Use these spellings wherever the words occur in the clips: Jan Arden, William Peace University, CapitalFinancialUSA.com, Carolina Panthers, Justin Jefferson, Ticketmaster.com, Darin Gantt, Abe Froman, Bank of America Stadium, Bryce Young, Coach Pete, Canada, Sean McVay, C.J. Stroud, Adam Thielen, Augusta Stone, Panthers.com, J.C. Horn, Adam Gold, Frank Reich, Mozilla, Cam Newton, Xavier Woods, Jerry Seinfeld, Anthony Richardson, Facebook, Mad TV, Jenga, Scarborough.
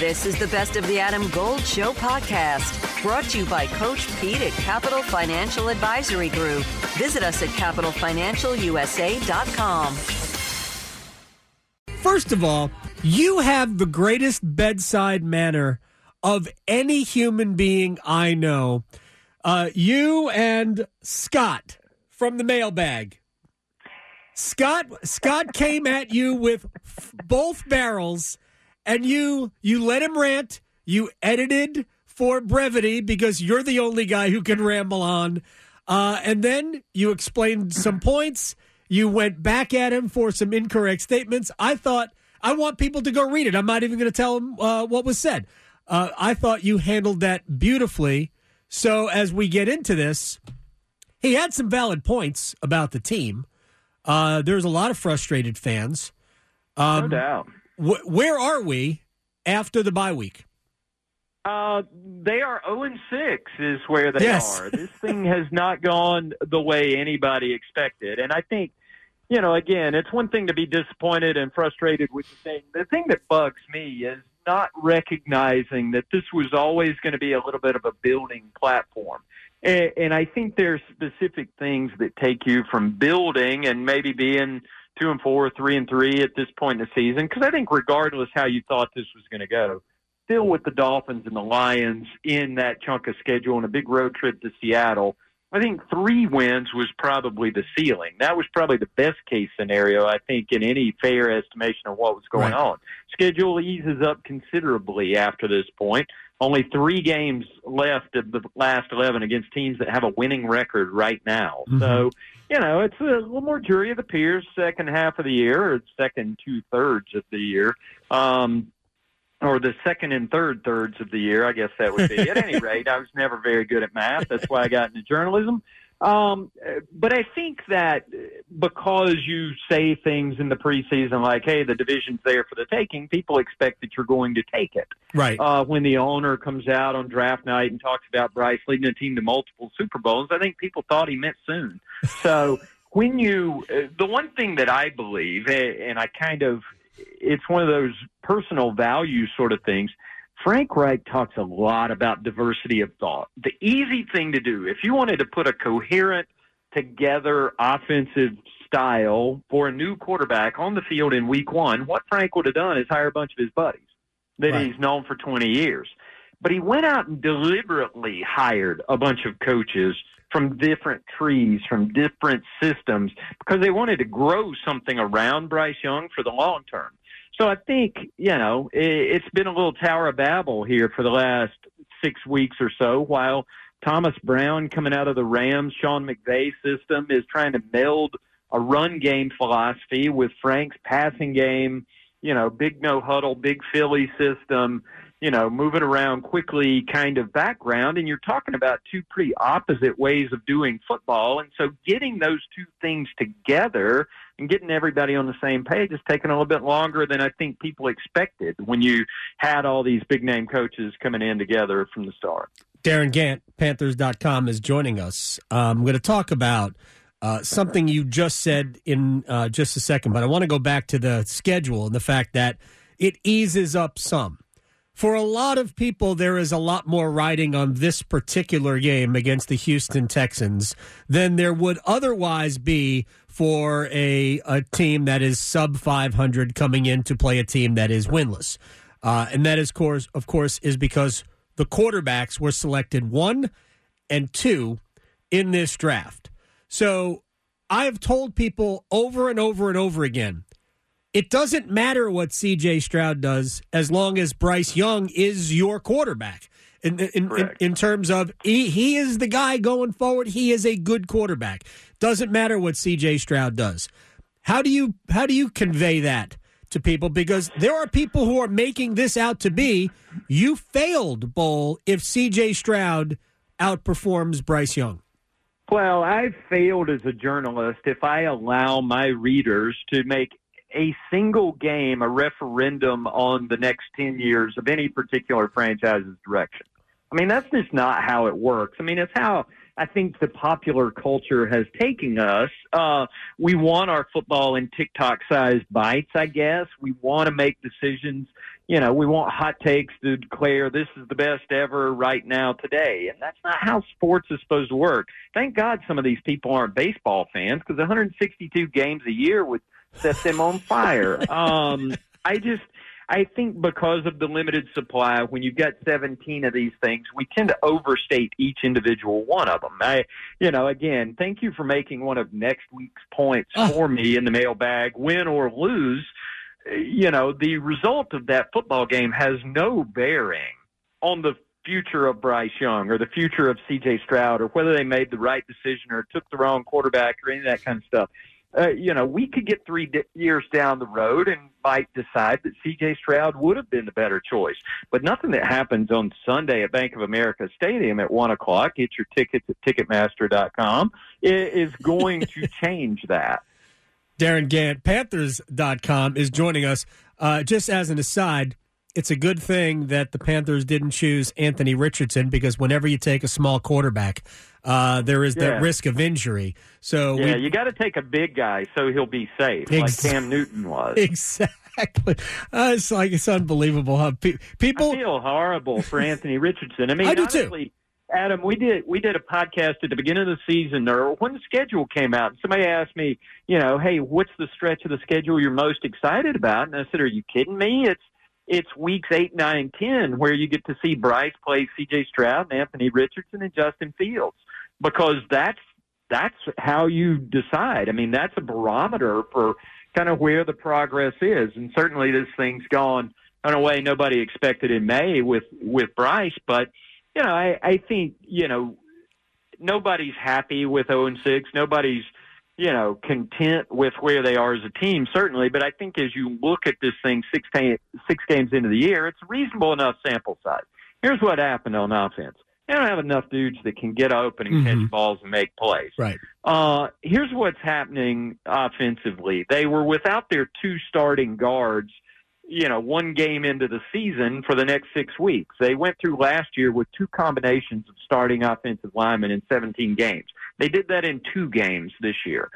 This is the Best of the Adam Gold Show podcast, brought to you by Coach Pete at Capital Financial Advisory Group. Visit us at CapitalFinancialUSA.com. First of all, you have the greatest bedside manner of any human being I know. You and Scott from the mailbag. Scott came at you with both barrels, and you let him rant. You edited for brevity because you're the only guy who can ramble on. And then you explained some points. You went back at him for some incorrect statements. I thought, I want people to go read it. I'm not even going to tell them what was said. I thought you handled that beautifully. So as we get into this, he had some valid points about the team. There's a lot of frustrated fans. No doubt. Where are we after the bye week? They are 0-6 is where they are. This thing has not gone the way anybody expected. And I think, you know, again, it's one thing to be disappointed and frustrated with the thing. The thing that bugs me is not recognizing that this was always going to be a little bit of a building platform. And I think there's specific things that take you from building and maybe being 2-4, 3-3 at this point in the season. Because I think regardless how you thought this was going to go, still with the Dolphins and the Lions in that chunk of schedule and a big road trip to Seattle, I think 3 wins was probably the ceiling. That was probably the best case scenario, I think, in any fair estimation of what was going on. Schedule eases up considerably after this point. Only 3 games left of the last 11 against teams that have a winning record right now. Mm-hmm. So, you know, it's a little more jury of the peers second half of the year, or second 2/3 of the year, or the second and third thirds of the year, I guess that would be. At any rate, I was never very good at math. That's why I got into journalism. But I think that because you say things in the preseason like, hey, the division's there for the taking, people expect that you're going to take it. Right. When the owner comes out on draft night and talks about Bryce leading a team to multiple Super Bowls, I think people thought he meant soon. So when you the one thing that I believe, and I kind of – it's one of those personal value sort of things – Frank Reich talks a lot about diversity of thought. The easy thing to do, if you wanted to put a coherent, together offensive style for a new quarterback on the field in week 1, what Frank would have done is hire a bunch of his buddies that he's known for 20 years. But he went out and deliberately hired a bunch of coaches from different trees, from different systems, because they wanted to grow something around Bryce Young for the long term. So I think, you know, it's been a little Tower of Babel here for the last 6 weeks or so, while Thomas Brown coming out of the Rams, Sean McVay system is trying to meld a run game philosophy with Frank's passing game, you know, big no huddle, big Philly system, you know, moving around quickly kind of background. And you're talking about 2 pretty opposite ways of doing football. And so getting those 2 things together and getting everybody on the same page is taking a little bit longer than I think people expected when you had all these big-name coaches coming in together from the start. Darin Gantt, Panthers.com, is joining us. I'm going to talk about something you just said in just a second, but I want to go back to the schedule and the fact that it eases up some. For a lot of people, there is a lot more riding on this particular game against the Houston Texans than there would otherwise be for a team that is sub 500 coming in to play a team that is winless. And that, of course, is because the quarterbacks were selected 1 and 2 in this draft. So I have told people over and over and over again, it doesn't matter what C.J. Stroud does as long as Bryce Young is your quarterback. In terms of he is the guy going forward. He is a good quarterback. Doesn't matter what C.J. Stroud does. How do you convey that to people? Because there are people who are making this out to be you failed, Bowl, if C.J. Stroud outperforms Bryce Young. Well, I failed as a journalist if I allow my readers to make a single game, a referendum on the next 10 years of any particular franchise's direction. I mean, that's just not how it works. I mean, it's how I think the popular culture has taken us. We want our football in TikTok-sized bites, I guess. We want to make decisions. You know, we want hot takes to declare this is the best ever right now today. And that's not how sports is supposed to work. Thank God some of these people aren't baseball fans, because 162 games a year would set them on fire. I think because of the limited supply, when you've got 17 of these things, we tend to overstate each individual one of them. Again, thank you for making one of next week's points for me in the mailbag. Win or lose, you know, the result of that football game has no bearing on the future of Bryce Young or the future of C.J. Stroud or whether they made the right decision or took the wrong quarterback or any of that kind of stuff. We could get 3 years down the road and might decide that C.J. Stroud would have been the better choice. But nothing that happens on Sunday at Bank of America Stadium at 1 o'clock, get your tickets at Ticketmaster.com, is going to change that. Darin Gantt, Panthers.com, is joining us. Just as an aside, it's a good thing that the Panthers didn't choose Anthony Richardson, because whenever you take a small quarterback, there is that risk of injury. So you got to take a big guy so he'll be safe, like Cam Newton was. Exactly. It's unbelievable how people I feel horrible for Anthony Richardson. I mean, I do honestly, too. Adam, we did a podcast at the beginning of the season, or when the schedule came out, and somebody asked me, hey, what's the stretch of the schedule you're most excited about? And I said, are you kidding me? It's weeks 8, 9, and 10 where you get to see Bryce play C.J. Stroud and Anthony Richardson and Justin Fields, because that's how you decide. I mean, that's a barometer for kind of where the progress is. And certainly this thing's gone in a way nobody expected in May with Bryce. But, I think, nobody's happy with 0-6. Nobody's, content with where they are as a team, certainly. But I think as you look at this thing six games into the year, it's a reasonable enough sample size. Here's what happened on offense. They don't have enough dudes that can get open and catch balls and make plays. Right. Here's what's happening offensively. They were without their two starting guards, one game into the season for the next 6 weeks. They went through last year with two combinations of starting offensive linemen in 17 games. They did that in 2 games this year.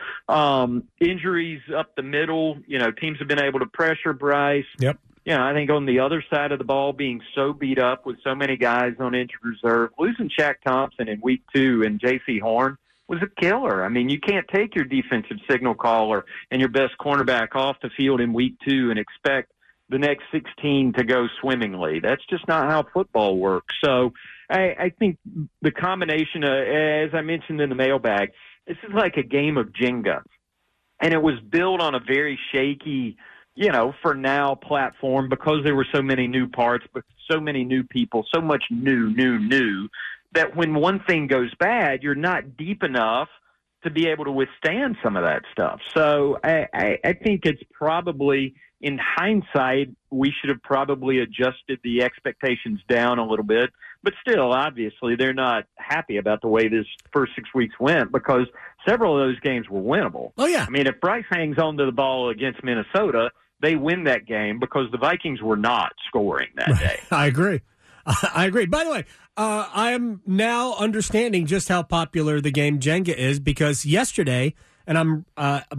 Injuries up the middle, teams have been able to pressure Bryce. Yep. I think on the other side of the ball, being so beat up with so many guys on injured reserve, losing Shaq Thompson in week 2 and J.C. Horn was a killer. I mean, you can't take your defensive signal caller and your best cornerback off the field in week 2 and expect the next 16 to go swimmingly. That's just not how football works. So I think the combination of, as I mentioned in the mailbag, this is like a game of Jenga. And it was built on a very shaky, for now platform, because there were so many new parts, but so many new people, so much new, that when one thing goes bad, you're not deep enough to be able to withstand some of that stuff. So I think it's probably, in hindsight, we should have probably adjusted the expectations down a little bit. But still, obviously, they're not happy about the way this first 6 weeks went, because several of those games were winnable. Oh, yeah. I mean, if Bryce hangs on to the ball against Minnesota, they win that game, because the Vikings were not scoring that day. I agree. By the way, I am now understanding just how popular the game Jenga is, because yesterday, and I'm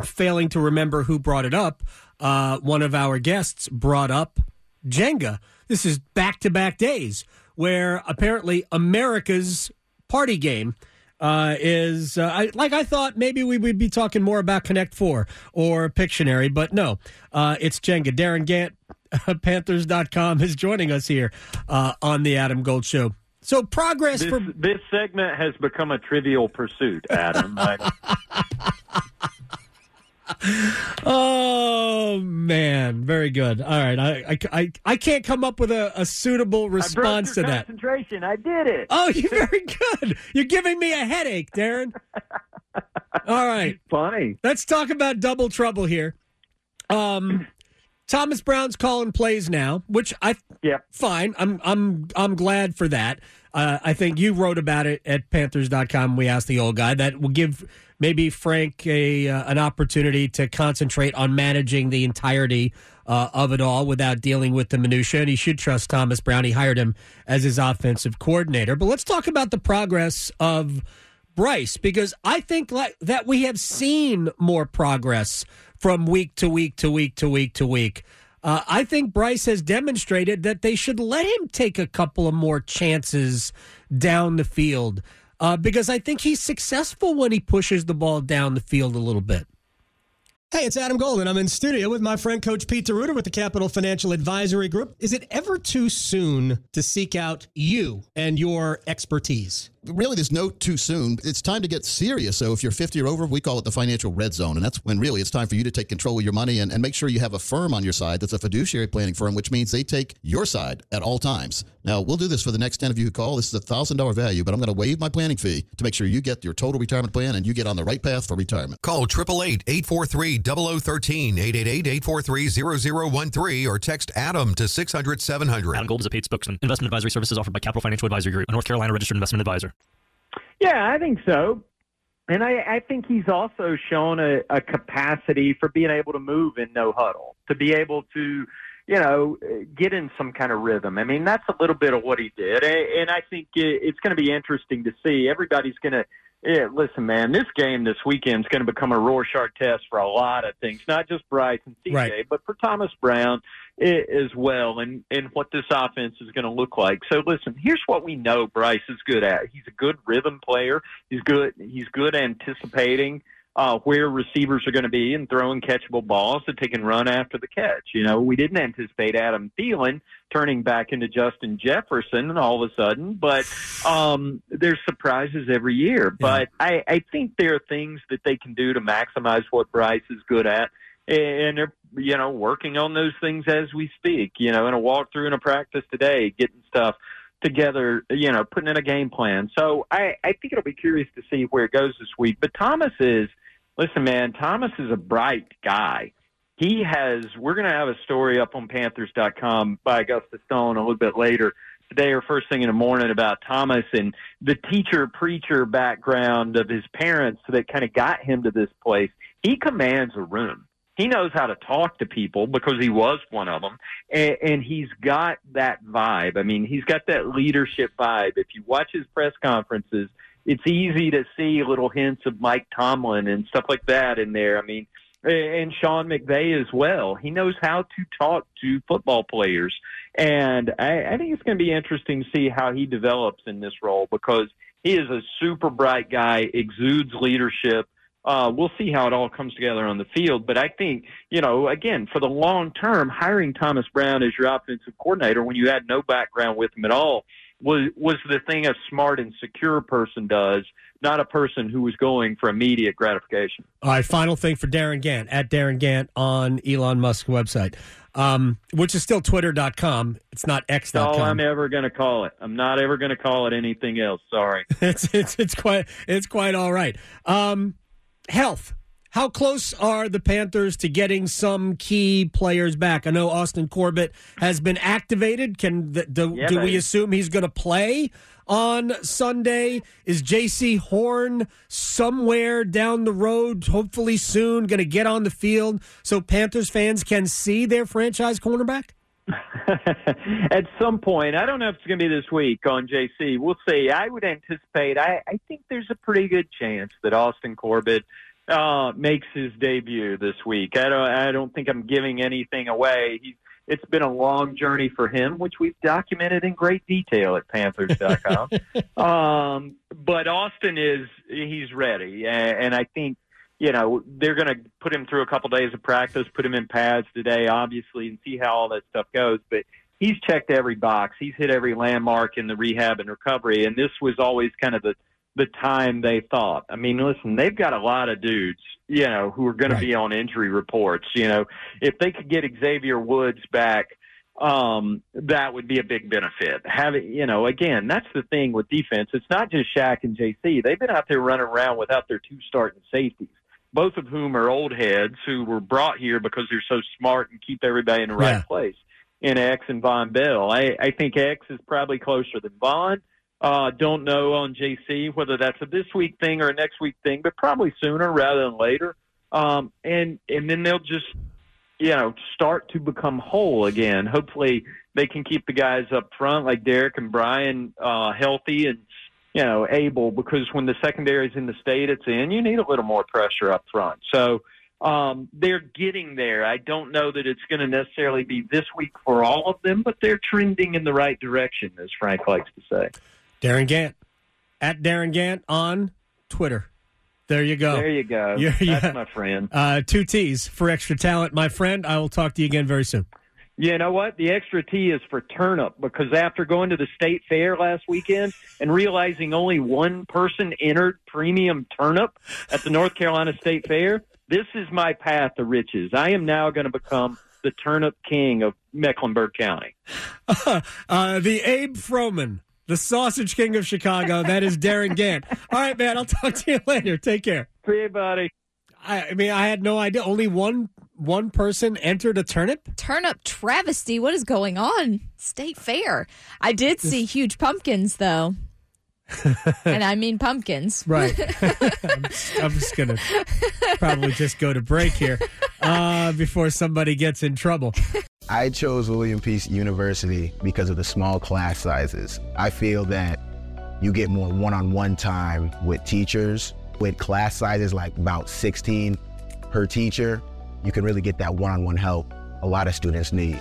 failing to remember who brought it up, one of our guests brought up Jenga. This is back-to-back days where apparently America's party game is I thought maybe we would be talking more about Connect 4 or Pictionary, but no, it's Jenga. Darin Gantt, Panthers.com, is joining us here on The Adam Gold Show. So progress for this segment has become a Trivial Pursuit, Adam. Oh, man. Very good. All right. I can't come up with a suitable response to that. Concentration. I did it. Oh, you're very good. You're giving me a headache, Darin. All right. Funny. Let's talk about double trouble here. Thomas Brown's calling plays now, which fine. I'm glad for that. I think you wrote about it at Panthers.com. We asked the old guy. That will give maybe Frank an opportunity to concentrate on managing the entirety of it all without dealing with the minutia. And he should trust Thomas Brown. He hired him as his offensive coordinator. But let's talk about the progress of Bryce, because I think that we have seen more progress from week to week to week to week to week. I think Bryce has demonstrated that they should let him take a couple of more chances down the field because I think he's successful when he pushes the ball down the field a little bit. Hey, it's Adam Golden. I'm in studio with my friend Coach Pete DeRuiter with the Capital Financial Advisory Group. Is it ever too soon to seek out you and your expertise? Really, there's no too soon. It's time to get serious. So if you're 50 or over, we call it the financial red zone. And that's when really it's time for you to take control of your money and make sure you have a firm on your side that's a fiduciary planning firm, which means they take your side at all times. Now, we'll do this for the next 10 of you who call. This is a $1,000 value, but I'm going to waive my planning fee to make sure you get your total retirement plan and you get on the right path for retirement. Call 888-843-0013, 888-843-0013, or text ADAM to 600-700. Adam Gold is a paid spokesman. Investment advisory services offered by Capital Financial Advisory Group, a North Carolina registered investment advisor. Yeah, I think so. And I think he's also shown a capacity for being able to move in no huddle, to be able to, you know, get in some kind of rhythm. I mean, that's a little bit of what he did. And I think it's going to be interesting to see. Everybody's going to, listen, man, this game this weekend is going to become a Rorschach test for a lot of things, not just Bryce and CJ, right, but for Thomas Brown as well, and what this offense is going to look like. So, listen, here's what we know Bryce is good at. He's a good rhythm player. He's good anticipating where receivers are going to be and throwing catchable balls that they can run after the catch. You know, we didn't anticipate Adam Thielen turning back into Justin Jefferson and all of a sudden, but there's surprises every year. But I think there are things that they can do to maximize what Bryce is good at. And they're, you know, working on those things as we speak, you know, in a walkthrough and a practice today, getting stuff together, you know, putting in a game plan. So I think it'll be curious to see where it goes this week. But Thomas is a bright guy. We're going to have a story up on Panthers.com by Augusta Stone a little bit later today or first thing in the morning about Thomas and the teacher-preacher background of his parents that kind of got him to this place. He commands a room. He knows how to talk to people because he was one of them, and he's got that vibe. I mean, he's got that leadership vibe. If you watch his press conferences, it's easy to see little hints of Mike Tomlin and stuff like that in there. I mean, and Sean McVay as well. He knows how to talk to football players, and I think it's going to be interesting to see how he develops in this role because he is a super bright guy, exudes leadership. We'll see how it all comes together on the field. But I think, you know, again, for the long term, hiring Thomas Brown as your offensive coordinator when you had no background with him at all was the thing a smart and secure person does, not a person who was going for immediate gratification. All right, final thing for Darin Gantt, at Darin Gantt on Elon Musk's website, which is still twitter.com. It's not x.com. That's all I'm ever going to call it. I'm not ever going to call it anything else. Sorry. It's quite all right. Health. How close are the Panthers to getting some key players back? I know Austin Corbett has been activated. Do we assume he's going to play on Sunday? Is J.C. Horn somewhere down the road, hopefully soon, going to get on the field so Panthers fans can see their franchise cornerback? At some point, I don't know if it's going to be this week on JC. We'll see. I would anticipate, I think there's a pretty good chance that Austin Corbett makes his debut this week. I don't think I'm giving anything away. It's been a long journey for him, which we've documented in great detail at Panthers.com. But Austin he's ready. And I think, you know, they're going to put him through a couple days of practice, put him in pads today, obviously, and see how all that stuff goes. But he's checked every box. He's hit every landmark in the rehab and recovery, and this was always kind of the time they thought. I mean, listen, they've got a lot of dudes, you know, who are going to be on injury reports. You know, if they could get Xavier Woods back, that would be a big benefit. Having, you know, again, that's the thing with defense. It's not just Shaq and JC. They've been out there running around without their two starting safeties, both of whom are old heads who were brought here because they're so smart and keep everybody in the right place. In X and Von Bell, I think X is probably closer than Von. Don't know on JC whether that's a this week thing or a next week thing, but probably sooner rather than later. And then they'll just, you know, start to become whole again. Hopefully they can keep the guys up front like Derek and Brian healthy and able, because when the secondary is in the state it's in, you need a little more pressure up front. So they're getting there. I don't know that it's going to necessarily be this week for all of them, but they're trending in the right direction, as Frank likes to say. Darin Gantt, at Darin Gantt on Twitter. There you go. There you go. That's my friend. Two T's for extra talent, my friend. I will talk to you again very soon. You know what? The extra T is for turnip, because after going to the state fair last weekend and realizing only one person entered premium turnip at the North Carolina State Fair, this is my path to riches. I am now going to become the turnip king of Mecklenburg County. The Abe Froman, the sausage king of Chicago, that is Darin Gantt. All right, man, I'll talk to you later. Take care. See you, buddy. I mean, I had no idea. Only one person entered a turnip? Turnip travesty. What is going on? State fair. I did see huge pumpkins, though. And I mean pumpkins. Right. I'm just going to probably just go to break here before somebody gets in trouble. I chose William Peace University because of the small class sizes. I feel that you get more one-on-one time with teachers. With class sizes like about 16 per teacher, you can really get that one-on-one help a lot of students need.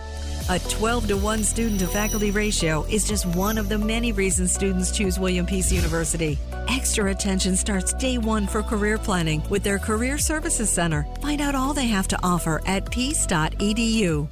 A 12-to-1 student-to-faculty ratio is just one of the many reasons students choose William Peace University. Extra attention starts day one for career planning with their Career Services Center. Find out all they have to offer at peace.edu.